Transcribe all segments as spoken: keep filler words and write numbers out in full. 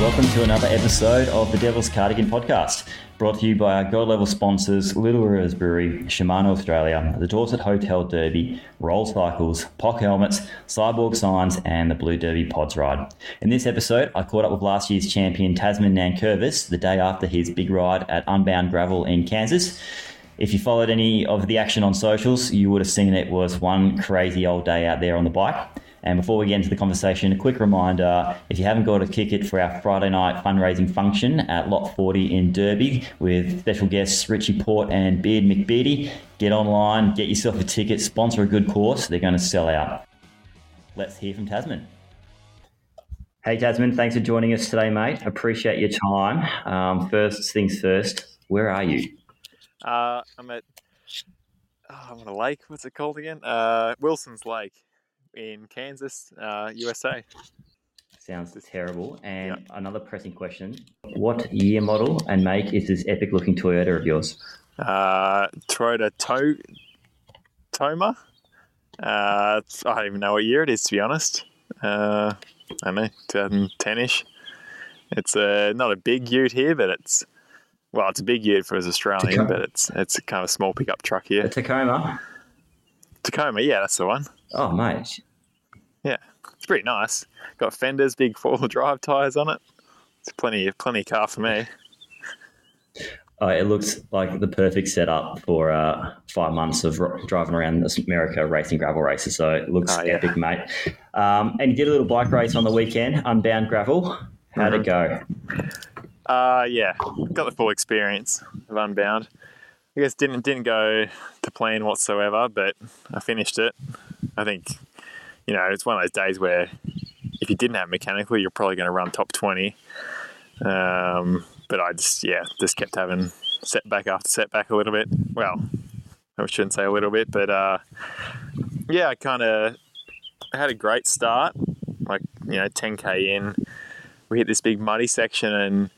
Welcome to another episode of the Devils Cardigan Podcast, brought to you by our gold level sponsors, Little Rivers Brewery, SHIMANO Australia, the Dorset Hotel Derby, ROLL Cycles, P O C Helmets, Cyborg Signs, and the Blue Derby Pods Ride. In this episode, I caught up with last year's champion Tasman Nankervis the day after his big ride at Unbound Gravel in Kansas. If you followed any of the action on socials, you would have seen it was one crazy old day out there on the bike. And before we get into the conversation, a quick reminder, if you haven't got a ticket for our Friday night fundraising function at Lot forty in Derby with special guests Richie Porte and Baird McBeddie, get online, get yourself a ticket, sponsor a good course. They're going to sell out. Let's hear from Tasman. Hey, Tasman, thanks for joining us today, mate. Appreciate your time. Um, first things first, where are you? Uh, I'm at oh, I'm on a lake. What's it called again? Uh, Wilson's Lake. In Kansas, uh, U S A. Sounds terrible. And yeah. Another pressing question. What year, model, and make is this epic looking Toyota of yours? Uh, Toyota to- Toma. Uh, I don't even know what year it is, to be honest. Uh, I don't know, twenty ten-ish. It's a, not a big ute here, but it's, well, it's a big ute for us Australian, Tacoma. But it's it's a kind of a small pickup truck here. A Tacoma? Tacoma, yeah, that's the one. Oh, mate. Yeah, it's pretty nice. Got fenders, big four-wheel drive tyres on it. It's plenty, plenty of car for me. Uh, it looks like the perfect setup for uh, five months of ro- driving around America racing gravel races. So it looks oh, yeah. epic, mate. Um, and you did a little bike race on the weekend, Unbound Gravel. How'd mm-hmm. it go? Uh, yeah, got the full experience of Unbound. I guess didn't didn't go to plan whatsoever, but I finished it. I think, you know, it's one of those days where if you didn't have mechanical, you're probably going to run top twenty. Um, but I just, yeah, just kept having setback after setback a little bit. Well, I shouldn't say a little bit, but uh, yeah, I kind of had a great start. Like, you know, ten K in, we hit this big muddy section and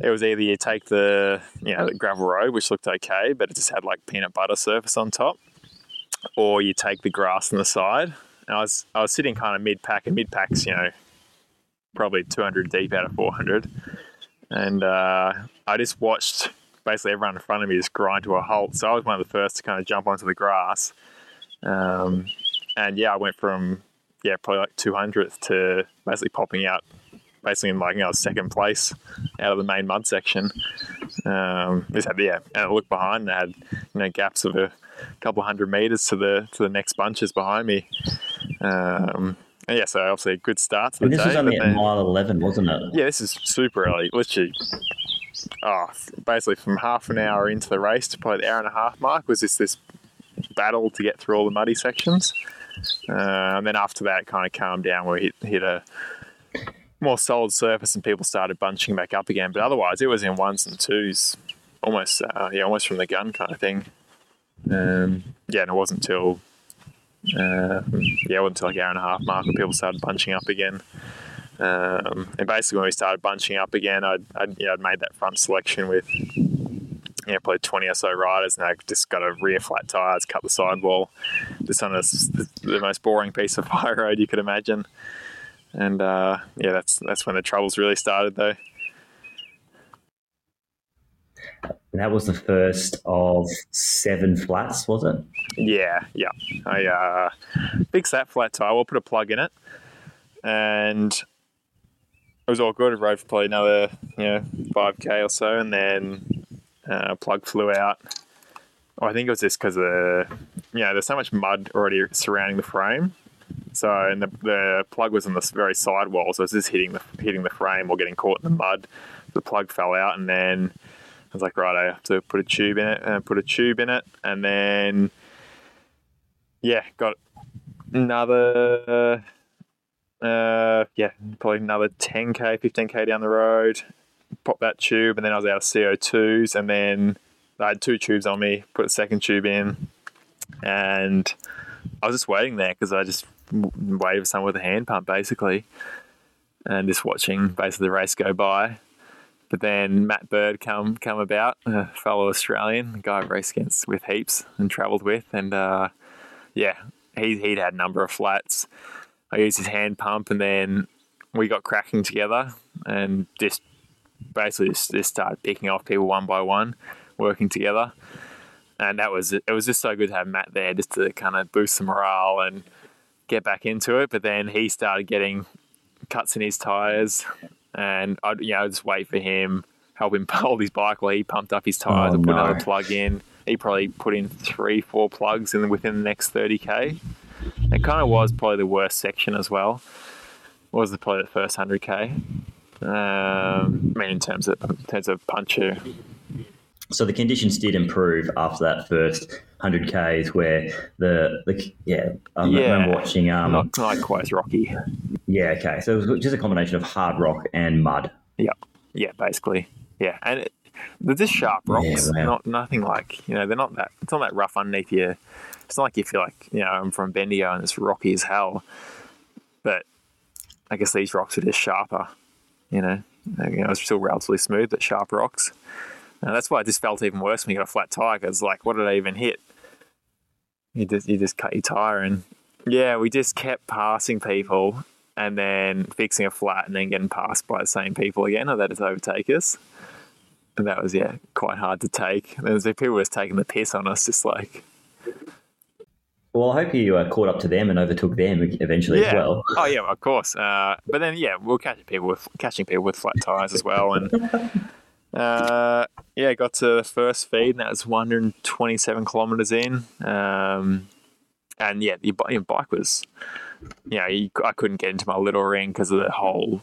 it was either you take the, you know, the gravel road, which looked okay, but it just had like peanut butter surface on top, or you take the grass on the side. And I was I was sitting kind of mid-pack, and mid-pack's, you know, probably two hundred deep out of four hundred. And uh, I just watched basically everyone in front of me just grind to a halt. So I was one of the first to kind of jump onto the grass. Um, and, yeah, I went from, yeah, probably like two hundredth to basically popping out. Basically, in like, you know, second place out of the main mud section. Um, just had, yeah, and I looked behind and I had, you know, gaps of a couple hundred meters to the to the next bunches behind me. Um, and yeah, so obviously a good start to the and this day. This was only at mile eleven, wasn't it? Yeah, this is super early. Literally, oh, basically from half an hour into the race to probably the hour and a half mark was this this battle to get through all the muddy sections. Uh, and then after that, it kind of calmed down where we hit, hit a more solid surface and people started bunching back up again, but otherwise it was in ones and twos almost uh, yeah almost from the gun kind of thing. Um yeah and it wasn't till uh, yeah it wasn't till like hour and a half mark when people started bunching up again. Um and basically when we started bunching up again, I'd, I'd you know I'd made that front selection with you know probably twenty or so riders, and I just got a rear flat tires, cut the sidewall, just on a, the most boring piece of high road you could imagine. And, uh, yeah, that's that's when the troubles really started, though. That was the first of seven flats, was it? Yeah, yeah. I uh, fixed that flat tire. We'll put a plug in it. And it was all good. I rode for probably another, you know, five K or so. And then uh, a plug flew out. Oh, I think it was just because, uh, you know, there's so much mud already surrounding the frame. So, and the, the plug was on this very sidewall, so it was just hitting the hitting the frame or getting caught in the mud. The plug fell out, and then I was like, right, I have to put a tube in it, and I put a tube in it, and then yeah, got another uh, yeah, probably another ten K, fifteen K down the road. Popped that tube, and then I was out of C O twos, and then I had two tubes on me. Put a second tube in, and I was just waiting there because I just waited for someone with a hand pump basically and just watching basically the race go by. But then Matt Bird come come about, a fellow Australian, a guy I've raced against with heaps and travelled with. And uh, yeah, he, he'd had a number of flats. I used his hand pump and then we got cracking together. and just basically just, just started picking off people one by one, working together. And that was it. Was just so good to have Matt there, just to kind of boost the morale and get back into it. But then he started getting cuts in his tires, and I'd you know just wait for him, help him hold his bike while he pumped up his tires oh, and put no. another plug in. He probably put in three, four plugs in within the next thirty k. It kind of was probably the worst section as well. It was the, probably the first one hundred k. Um, I mean, in terms of in terms of puncture. So the conditions did improve after that first one hundred k's, where the, the yeah, um, yeah, I remember watching. Um, not, not quite as rocky. Yeah, okay. So it was just a combination of hard rock and mud. Yeah, yeah, basically. Yeah, and it, they're just sharp rocks. Yeah, not nothing like you know. They're not that. It's not that rough underneath you. It's not like you feel like you know. I'm from Bendigo and it's rocky as hell. But I guess these rocks are just sharper. You know, you know it's still relatively smooth, but sharp rocks. And that's why it just felt even worse when you got a flat tire. It's like, what did I even hit? You just you just cut your tire, and yeah, we just kept passing people, and then fixing a flat, and then getting passed by the same people again, or they just overtake us. And that was yeah, quite hard to take. And there was people just taking the piss on us, just like. Well, I hope you uh, caught up to them and overtook them eventually yeah. as well. Oh yeah, well, of course. Uh, but then yeah, we'll catch people with catching people with flat tires as well, and. Uh, yeah, got to the first feed, and that was one hundred twenty-seven kilometres in. Um, and yeah, your, your bike was, you know, you, I couldn't get into my little ring because of the whole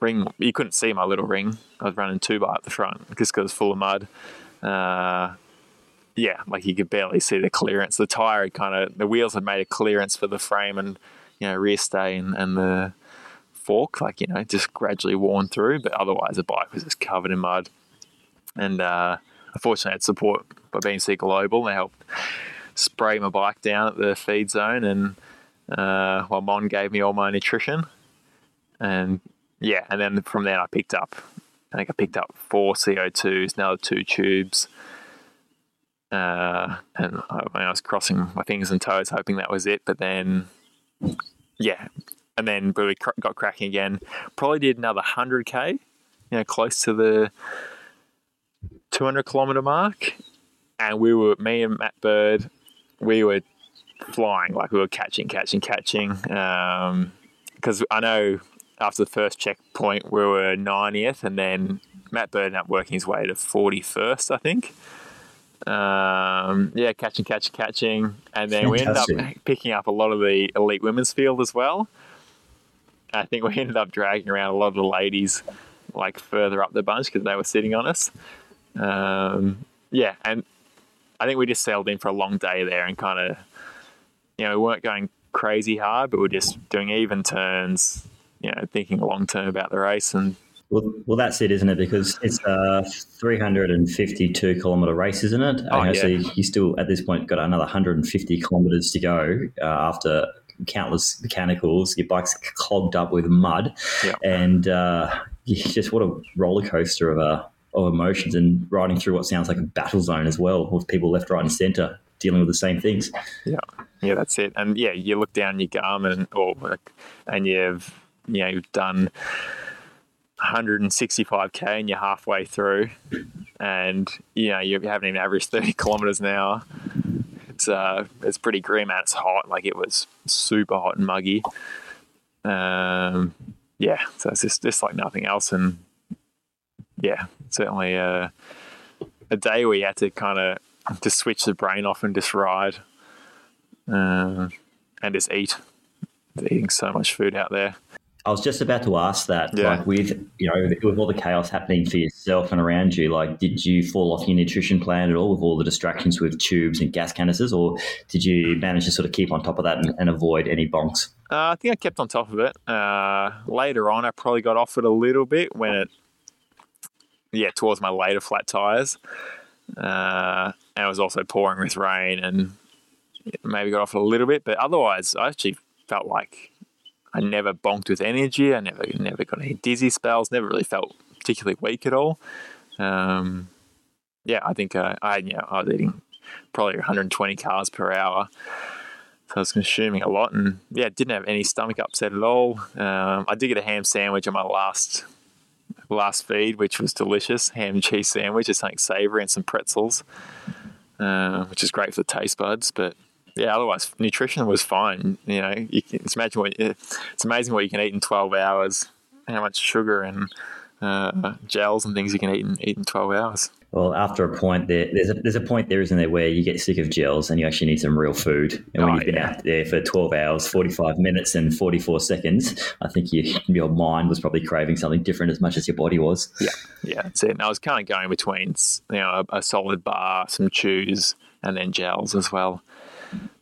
ring. You couldn't see my little ring. I was running two by at the front just because it was full of mud. Uh, yeah, like you could barely see the clearance. The tyre had kind of, the wheels had made a clearance for the frame and, you know, rear stay and, and the fork, like, you know, just gradually worn through. But otherwise, the bike was just covered in mud. And uh, unfortunately, I had support by B N C Global. They helped spray my bike down at the feed zone, and uh, well, Mon gave me all my nutrition. And yeah, and then from there, I picked up. I think I picked up four C O twos, now two tubes. Uh, and I, I was crossing my fingers and toes, hoping that was it. But then, yeah, and then we cr- got cracking again. Probably did another one hundred k, you know, close to the two hundred kilometre mark, and we were, me and Matt Bird, we were flying, like we were catching, catching, catching. Um, because I know after the first checkpoint, we were ninetieth, and then Matt Bird ended up working his way to forty-first, I think. Um, yeah, catching, catching, catching. And then Fantastic. we ended up picking up a lot of the elite women's field as well. I think we ended up dragging around a lot of the ladies, like further up the bunch because they were sitting on us. Um, yeah, and I think we just settled in for a long day there, and kind of, you know, we weren't going crazy hard, but we were just doing even turns, you know, thinking long term about the race. And well, well, that's it, isn't it? Because it's a three hundred fifty-two kilometre race, isn't it? Oh, and yeah. So you still, at this point, got another one hundred fifty kilometres to go uh, after countless mechanicals. Your bike's clogged up with mud, yep. and uh, just what a roller coaster of a. of emotions, and riding through what sounds like a battle zone as well, with people left, right and centre dealing with the same things. Yeah, yeah, that's it. And yeah, you look down your Garmin or like, and you've, you know, you've done one hundred sixty-five k and you're halfway through, and, you know, you haven't even averaged thirty kilometres an hour. It's, uh, it's pretty grim, and it's hot. Like, it was super hot and muggy. Um, yeah, so it's just, just like nothing else. And yeah, certainly uh, a day where you had to kind of just switch the brain off and just ride uh, and just eat. Eating so much food out there. I was just about to ask that, yeah. like with, you know, with all the chaos happening for yourself and around you, like, did you fall off your nutrition plan at all with all the distractions with tubes and gas canisters, or did you manage to sort of keep on top of that and, and avoid any bonks? Uh, I think I kept on top of it. Uh, later on, I probably got off it a little bit when it, yeah, towards my later flat tires. Uh, and it was also pouring with rain, and maybe got off a little bit. But otherwise, I actually felt like I never bonked with energy. I never never got any dizzy spells, never really felt particularly weak at all. Um, yeah, I think I, I, you know, I was eating probably one hundred twenty carbs per hour. So I was consuming a lot, and yeah, didn't have any stomach upset at all. Um, I did get a ham sandwich on my last last feed, which was delicious, ham and cheese sandwich, it's something savoury and some pretzels, uh, which is great for the taste buds. But yeah, otherwise nutrition was fine. You know, you can, it's imagine what it's amazing what you can eat in twelve hours, how much sugar and uh, gels and things you can eat in, eat in twelve hours. Well, after a point, there, there's a there's a point there, isn't there, where you get sick of gels and you actually need some real food. And when oh, you've been yeah. out there for twelve hours, forty-five minutes and forty-four seconds, I think you, your mind was probably craving something different as much as your body was. Yeah, yeah, that's it. And I was kind of going between, you know, a, a solid bar, some chews, and then gels as well.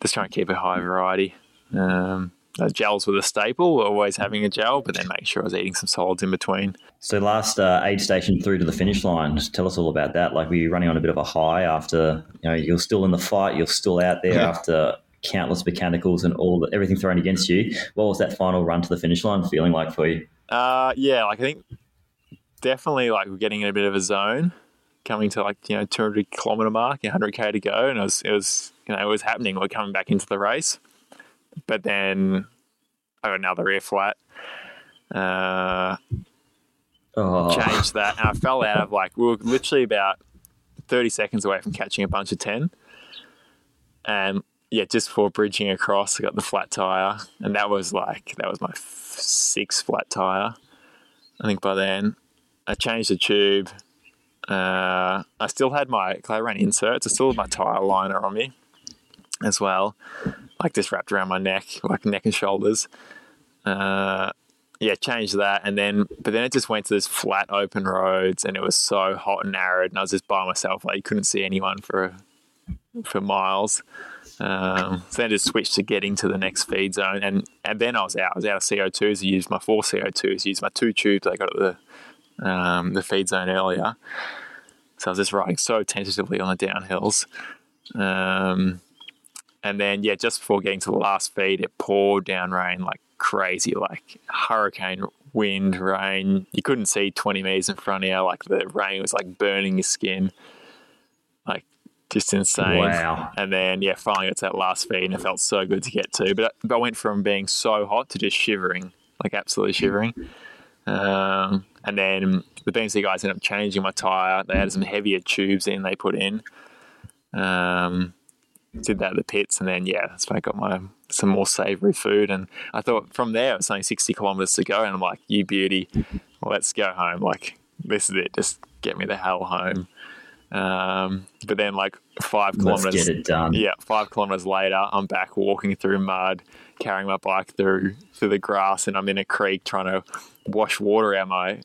Just trying to keep a high variety. Um, Uh, gels were the staple, always having a gel, but then make sure I was eating some solids in between. So last uh, aid station through to the finish line, just tell us all about that. Like, were you running on a bit of a high after, you know, you're still in the fight, you're still out there yeah. after countless mechanicals and all the, everything thrown against you. What was that final run to the finish line feeling like for you? Uh, yeah, like I think definitely like we're getting in a bit of a zone, coming to like, you know, two hundred kilometre mark, one hundred k to go, and it was, it was, you know, it was happening. We're coming back into the race. But then I got another rear flat. Uh, oh. Changed that. And I fell out of like, we were literally about thirty seconds away from catching a bunch of ten. And yeah, just before bridging across, I got the flat tire. And that was like, that was my f- sixth flat tire. I think by then I changed the tube. Uh, I still had my, cause I ran inserts. I still had my tire liner on me as well. Like this wrapped around my neck, like neck and shoulders. Uh, yeah, changed that. And then, but then it just went to this flat open roads and it was so hot and arid and I was just by myself. Like you couldn't see anyone for, for miles. Um, so then I just switched to getting to the next feed zone. And, and then I was out, I was out of C O twos. I used my four C O twos, I used my two tubes I got at the, um, the feed zone earlier. So I was just riding so tentatively on the downhills. Um, And then, yeah, just before getting to the last feed, it poured down rain like crazy, like hurricane wind, rain. You couldn't see twenty metres in front of you. Like the rain was like burning your skin, like just insane. Wow. And then, yeah, finally it's that last feed and it felt so good to get to. But, but I went from being so hot to just shivering, like absolutely shivering. Um, and then the B M C guys ended up changing my tyre. They had some heavier tubes in they put in. Um Did that at the pits, and then yeah, that's when I got my some more savoury food. And I thought from there it was only sixty kilometres to go, and I'm like, "You beauty, well, let's go home. Like this is it. Just get me the hell home." Um, but then like five let's kilometres, get it done. Yeah, five kilometres later, I'm back walking through mud, carrying my bike through through the grass, and I'm in a creek trying to wash water out my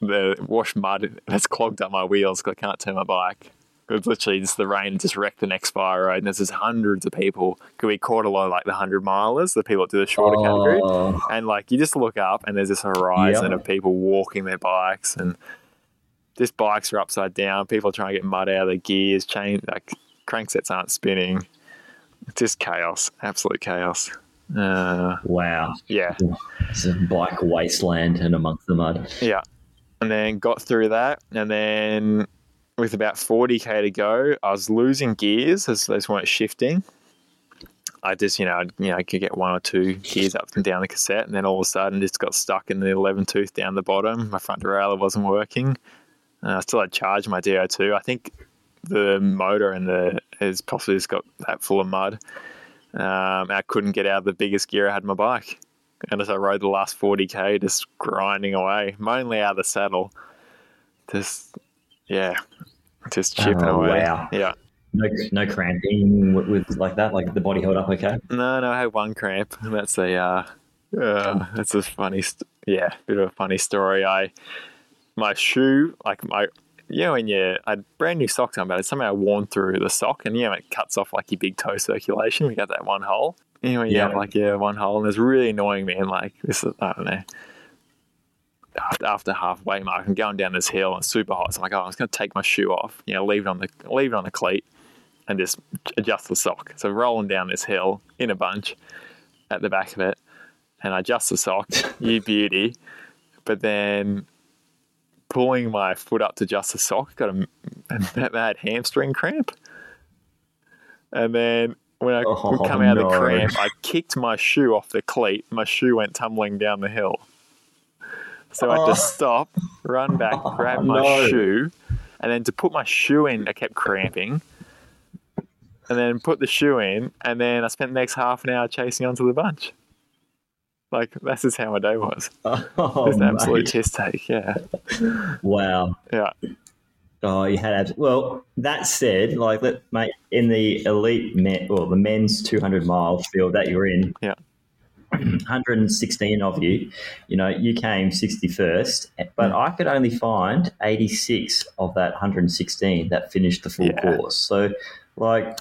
the wash mud that's clogged up my wheels because I can't turn my bike. It's literally just the rain just wrecked the next fire road, and there's just hundreds of people. We caught a lot of like the hundred milers, the people that do the shorter oh. category, and like you just look up and there's this horizon yep. of people walking their bikes, and just bikes are upside down. People are trying to get mud out of their gears, chain like cranksets aren't spinning. It's just chaos, absolute chaos. Uh, wow, yeah, it's a bike wasteland and amongst the mud. Yeah, and then got through that, and then. With about forty k to go, I was losing gears as those weren't shifting. I just, you know, I'd, you know, I could get one or two gears up and down the cassette, and then all of a sudden just got stuck in the eleven tooth down the bottom. My front derailleur wasn't working. Uh, I still had charged my D O two. I think the motor and the is possibly just got that full of mud. Um, I couldn't get out of the biggest gear I had in my bike, and as I rode the last forty k, just grinding away, mainly out of the saddle, just. Yeah, just chipping oh, away. Wow. Yeah. No, no cramping with, with like that. Like the body held up okay. No, no, I had one cramp. That's a, uh, uh that's a funny, st- yeah, bit of a funny story. I, my shoe, like my, you know, and yeah, I had brand new socks on, but it somehow worn through the sock, and you know, it cuts off like your big toe circulation. We got that one hole. Anyway, yeah, yeah. like yeah, one hole, and it's really annoying me. And like this, is, I don't know. After, after halfway mark, I'm going down this hill and it's super hot. So I'm like, oh, I'm just going to take my shoe off, you know, leave it on the leave it on the cleat, and just adjust the sock. So rolling down this hill in a bunch, at the back of it, and I adjust the sock. You beauty! But then pulling my foot up to adjust the sock, got a, a bad hamstring cramp, and then. When I oh, come out no. of the cramp, I kicked my shoe off the cleat. My shoe went tumbling down the hill. So I had to stop, run back, oh, grab my no. shoe, and then to put my shoe in, I kept cramping. And then put the shoe in, and then I spent the next half an hour chasing onto the bunch. Like, that's just how my day was. Oh, just an absolute test take, yeah. Wow. Yeah. Oh, you had abs- well, that said, like, let, mate, in the elite men, well, the men's two hundred mile field that you're in, yeah, one hundred sixteen of you, you know, you came sixty-first, but I could only find eighty-six of that one hundred sixteen that finished the full yeah. course. So, like,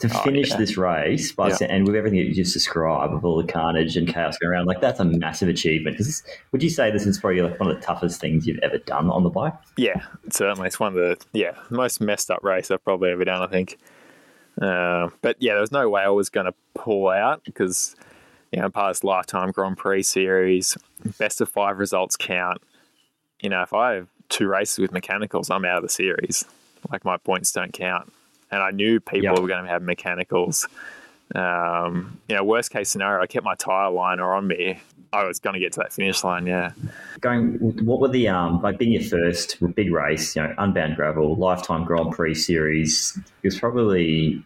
to oh, finish yeah. this race, by yeah. and with everything that you just described, with all the carnage and chaos going around, like, that's a massive achievement. Because would you say this is probably like one of the toughest things you've ever done on the bike? Yeah, certainly. It's one of the yeah most messed up race I've probably ever done, I think. Uh, but yeah, there was no way I was going to pull out because, you know, past lifetime Grand Prix series, best of five results count. You know, if I have two races with mechanicals, I'm out of the series. Like, my points don't count. And I knew people yep. were going to have mechanicals. Um, you know, worst case scenario, I kept my tyre liner on me. I was going to get to that finish line, yeah. Going, what were the, um, like, being your first big race, you know, Unbound Gravel, Lifetime Grand Prix Series, it was probably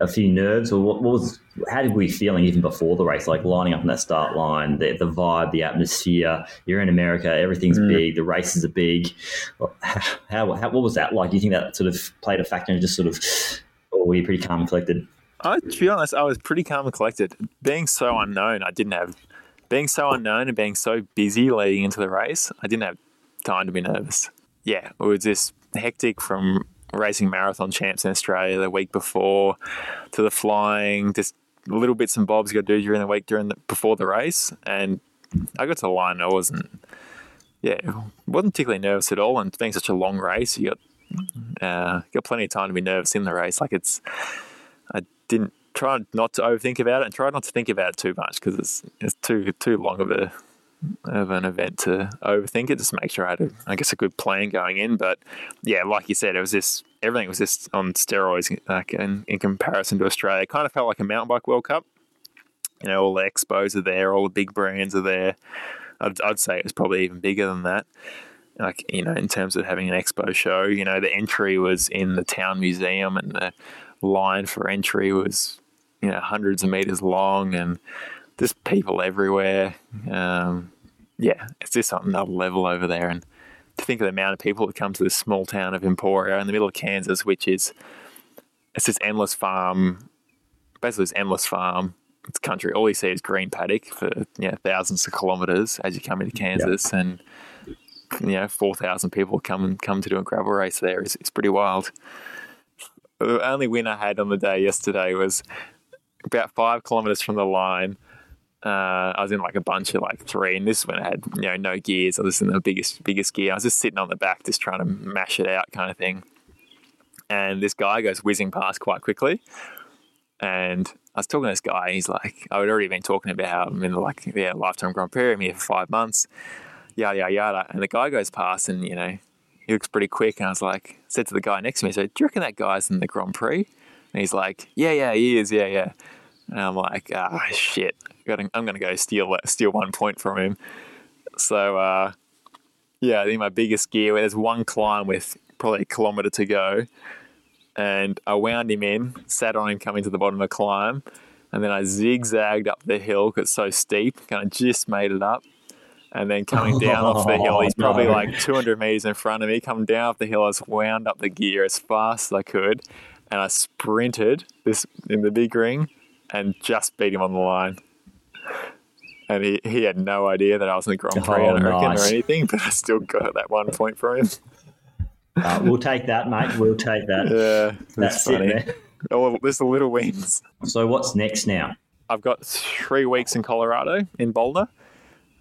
a few nerves, or what, what was, how did we feeling even before the race? Like, lining up on that start line, the, the vibe, the atmosphere, you're in America, everything's mm. big, the races are big. How, how, what was that like? Do you think that sort of played a factor and just sort of, or were you pretty calm and collected? I, to be honest, I was pretty calm and collected. Being so unknown, I didn't have, being so unknown and being so busy leading into the race, I didn't have time to be nervous. Yeah, it was just hectic from racing marathon champs in Australia the week before to the flying, just little bits and bobs you got to do during the week during the, before the race. And I got to the line, I wasn't, yeah, wasn't particularly nervous at all. And being such a long race, you got uh, got plenty of time to be nervous in the race. Like, it's, I didn't try not to overthink about it and try not to think about it too much because it's it's too too long of a of an event to overthink it. Just make sure I had a, I guess, a good plan going in. But yeah, like you said, it was just, everything was just on steroids, like, in, in comparison to Australia. It kind of felt like a mountain bike World Cup. You know, all the expos are there, all the big brands are there. I'd, I'd say it was probably even bigger than that. Like, you know, in terms of having an expo show, you know, the entry was in the town museum and the line for entry was, you know, hundreds of meters long and just people everywhere. Um, yeah, it's just on another level over there. And to think of the amount of people that come to this small town of Emporia in the middle of Kansas, which is, it's this endless farm, basically this endless farm. It's country. All you see is green paddock for, you know, thousands of kilometres as you come into Kansas. Yep. And, you know, four thousand people come come to do a gravel race there. It's, it's pretty wild. The only win I had on the day yesterday was about five kilometres from the line. Uh, I was in like a bunch of like three, and this one I had, you know, no gears. I was in the biggest, biggest gear. I was just sitting on the back, just trying to mash it out kind of thing. And this guy goes whizzing past quite quickly. And I was talking to this guy, and he's like, I had already been talking about how I'm in like, yeah, Lifetime Grand Prix, I'm here for five months, yada, yada, yada. And the guy goes past and, you know, he looks pretty quick. And I was like, said to the guy next to me, I said, do you reckon that guy's in the Grand Prix? And he's like, yeah, yeah, he is, yeah, yeah. And I'm like, ah, oh, shit. I'm going to go steal steal one point from him. So, uh, yeah, I think my biggest gear, where there's one climb with probably a kilometre to go, and I wound him in, sat on him coming to the bottom of the climb, and then I zigzagged up the hill because it's so steep, kind of just made it up. And then coming down oh, off the hill, he's probably no. like two hundred metres in front of me. Coming down off the hill, I just wound up the gear as fast as I could, and I sprinted this in the big ring and just beat him on the line. And he, he had no idea that I was in the Grand Prix oh, nice. or anything, but I still got that one point for him. Uh, we'll take that, mate. We'll take that. Yeah, that's, that's funny. It, man. Oh, there's the little wins. So what's next now? I've got three weeks in Colorado, in Boulder.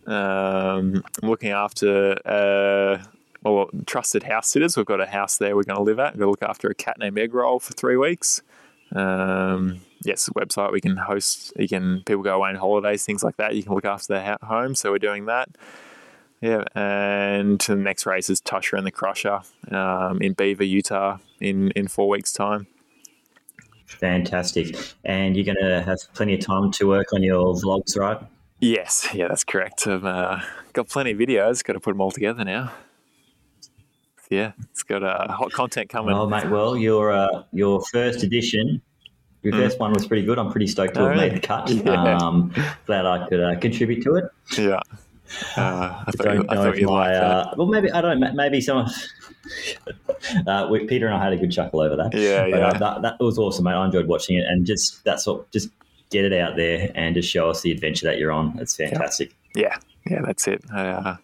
Um, I'm looking after uh, well, trusted house sitters. We've got a house there we're going to live at. We're going to look after a cat named Egg Roll for three weeks. Um, yes, website we can host, you can, people go away on holidays, things like that. You can look after their home. So we're doing that. Yeah. And the next race is Tusher and the Crusher, um, in Beaver, Utah in, in four weeks time. Fantastic. And you're going to have plenty of time to work on your vlogs, right? Yes. Yeah, that's correct. I've, uh, got plenty of videos. Got to put them all together now. yeah, it's got a uh, hot content coming. Oh mate, well your uh, your first edition, your mm. first one was pretty good. I'm pretty stoked to have really? made the cut. Yeah. Um, glad I could uh, contribute to it. Yeah. Uh, I thought, I don't know I thought if you my, liked uh, that. Well, maybe I don't. Maybe someone. uh, we, Peter and I had a good chuckle over that. Yeah, but, yeah. Uh, that, that was awesome, mate. I enjoyed watching it, and just that's all. Just get it out there and just show us the adventure that you're on. It's fantastic. Yeah, yeah, yeah that's it. Uh,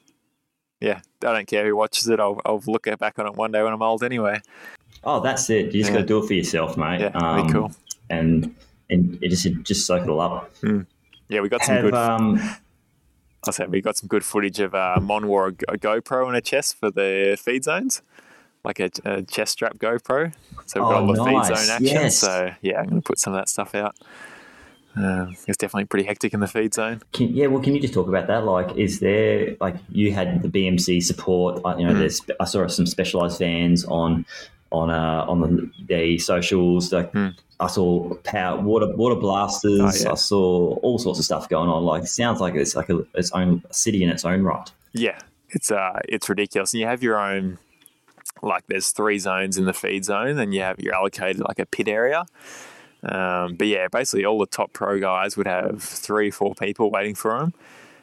yeah, I don't care who watches it. I'll, I'll look back on it one day when I'm old, anyway. Oh, that's it. You just yeah. got to do it for yourself, mate. Yeah, um, be cool. And and it just it just soak it all up. Mm. Yeah, we got some Have, good. Um, I said we got some good footage of uh, Mon wore a, a GoPro on her chest for the feed zones, like a, a chest strap GoPro. So we've got oh, all the nice. feed zone action. Yes. So yeah, I'm going to put some of that stuff out. Uh, it's definitely pretty hectic in the feed zone. Can, yeah, well, can you just talk about that? Like, is there like you had the B M C support? You know, mm. there's I saw some specialized fans on on uh, on the, the socials. Like, mm. I saw power water water blasters. Oh, yeah. I saw all sorts of stuff going on. Like, it sounds like it's like a, its own city in its own right. Yeah, it's uh, it's ridiculous. And you have your own, like, there's three zones in the feed zone, and you have you're allocated like a pit area. Um, but yeah, basically all the top pro guys would have three, four people waiting for them.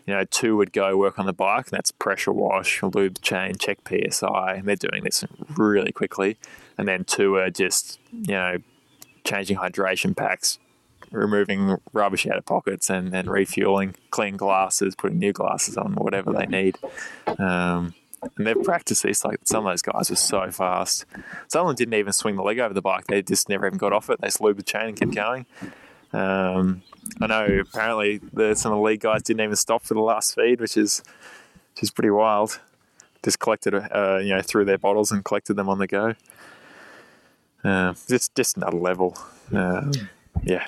You know, two would go work on the bike, and that's pressure wash, lube chain, check P S I, and they're doing this really quickly. And then two are just, you know, changing hydration packs, removing rubbish out of pockets, and then refueling, clean glasses, putting new glasses on, whatever they need. Um, and they've practiced this. Like, some of those guys were so fast. Some of them didn't even swing the leg over the bike. They just never even got off it. They slewed the chain and kept going. Um, I know apparently the, some of the lead guys didn't even stop for the last feed, which is which is pretty wild. Just collected, uh, you know, threw their bottles and collected them on the go. Uh, just just another level. Uh, yeah.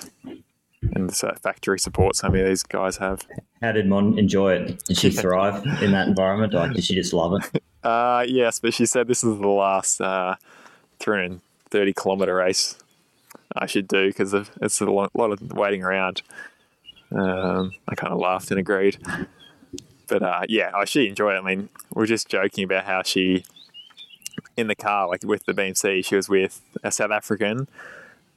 And so factory support some of these guys have. How did Mon enjoy it? Did she thrive in that environment? Or did she just love it? Uh, yes, but she said this is the last uh, three hundred thirty kilometre race I should do because it's a lot of waiting around. Um, I kind of laughed and agreed. But, uh, yeah, she enjoyed it. I mean, we were just joking about how she, in the car, like with the B M C, she was with a South African,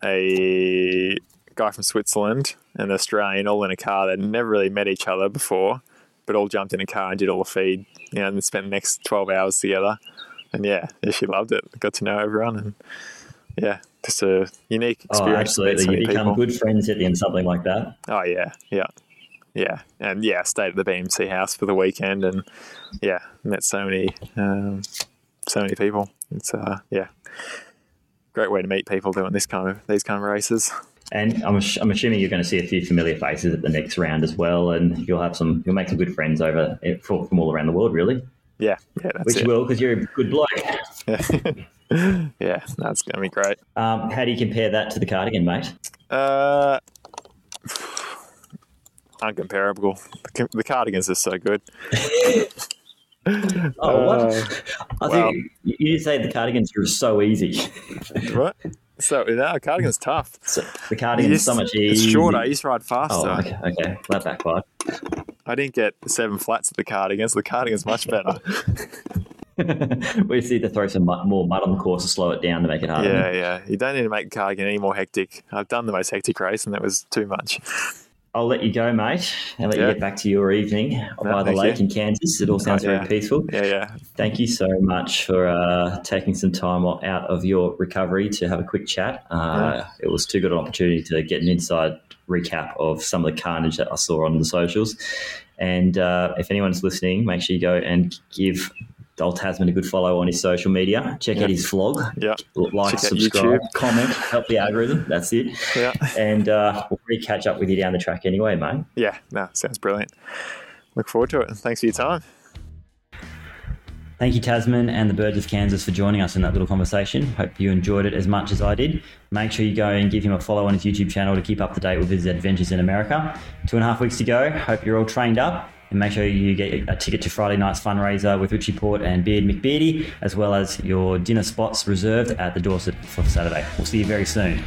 a guy from Switzerland, and an Australian, all in a car. They'd never really met each other before, but all jumped in a car and did all the feed, you know, and spent the next twelve hours together. And yeah, yeah she loved it. Got to know everyone, and yeah, just a unique experience. Oh, absolutely. You become people. good friends at the end, something like that. Oh, yeah, yeah, yeah. And yeah, stayed at the B M C house for the weekend, and yeah, met so many, um, so many people. It's, uh, yeah, great way to meet people doing this kind of, these kind of races. And I'm I'm assuming you're going to see a few familiar faces at the next round as well, and you'll have some you'll make some good friends over from all around the world, really. Yeah, yeah, that's Which it. Which will, because you're a good bloke. Yeah, yeah, that's going to be great. Um, how do you compare that to the Cardigan, mate? Uh, uncomparable. The, the Cardigans are so good. oh, uh, what? I well, think you say the Cardigans are so easy. What? So no, Cardigan's tough. So, the Cardigan's just so much easier. It's shorter. I used to ride faster. Oh, okay, okay. That backfired. I didn't get seven flats at the Cardigans. The Cardigan's much better. We just need to throw some mud, more mud on the course to slow it down to make it harder. Yeah, yeah. You don't need to make the Cardigan any more hectic. I've done the most hectic race, and that was too much. I'll let you go, mate. I'll let yeah. you get back to your evening no, by the lake you. in Kansas. It all sounds oh, yeah. very peaceful. Yeah, yeah. Thank you so much for uh, taking some time out of your recovery to have a quick chat. Uh, yeah. It was too good an opportunity to get an inside recap of some of the carnage that I saw on the socials. And uh, if anyone's listening, make sure you go and give old Tasman a good follow on his social media. Check yep. out his vlog. Yep. Like, Check subscribe, comment, help the algorithm. That's it. Yep. And uh, we'll really catch up with you down the track anyway, mate. Yeah, no, sounds brilliant. Look forward to it. Thanks for your time. Thank you, Tasman and the Birds of Kansas, for joining us in that little conversation. Hope you enjoyed it as much as I did. Make sure you go and give him a follow on his YouTube channel to keep up to date with his adventures in America. Two and a half weeks to go. Hope you're all trained up. And make sure you get a ticket to Friday night's fundraiser with Richie Porte and Baird McBeddie, as well as your dinner spots reserved at the Dorset for Saturday. We'll see you very soon.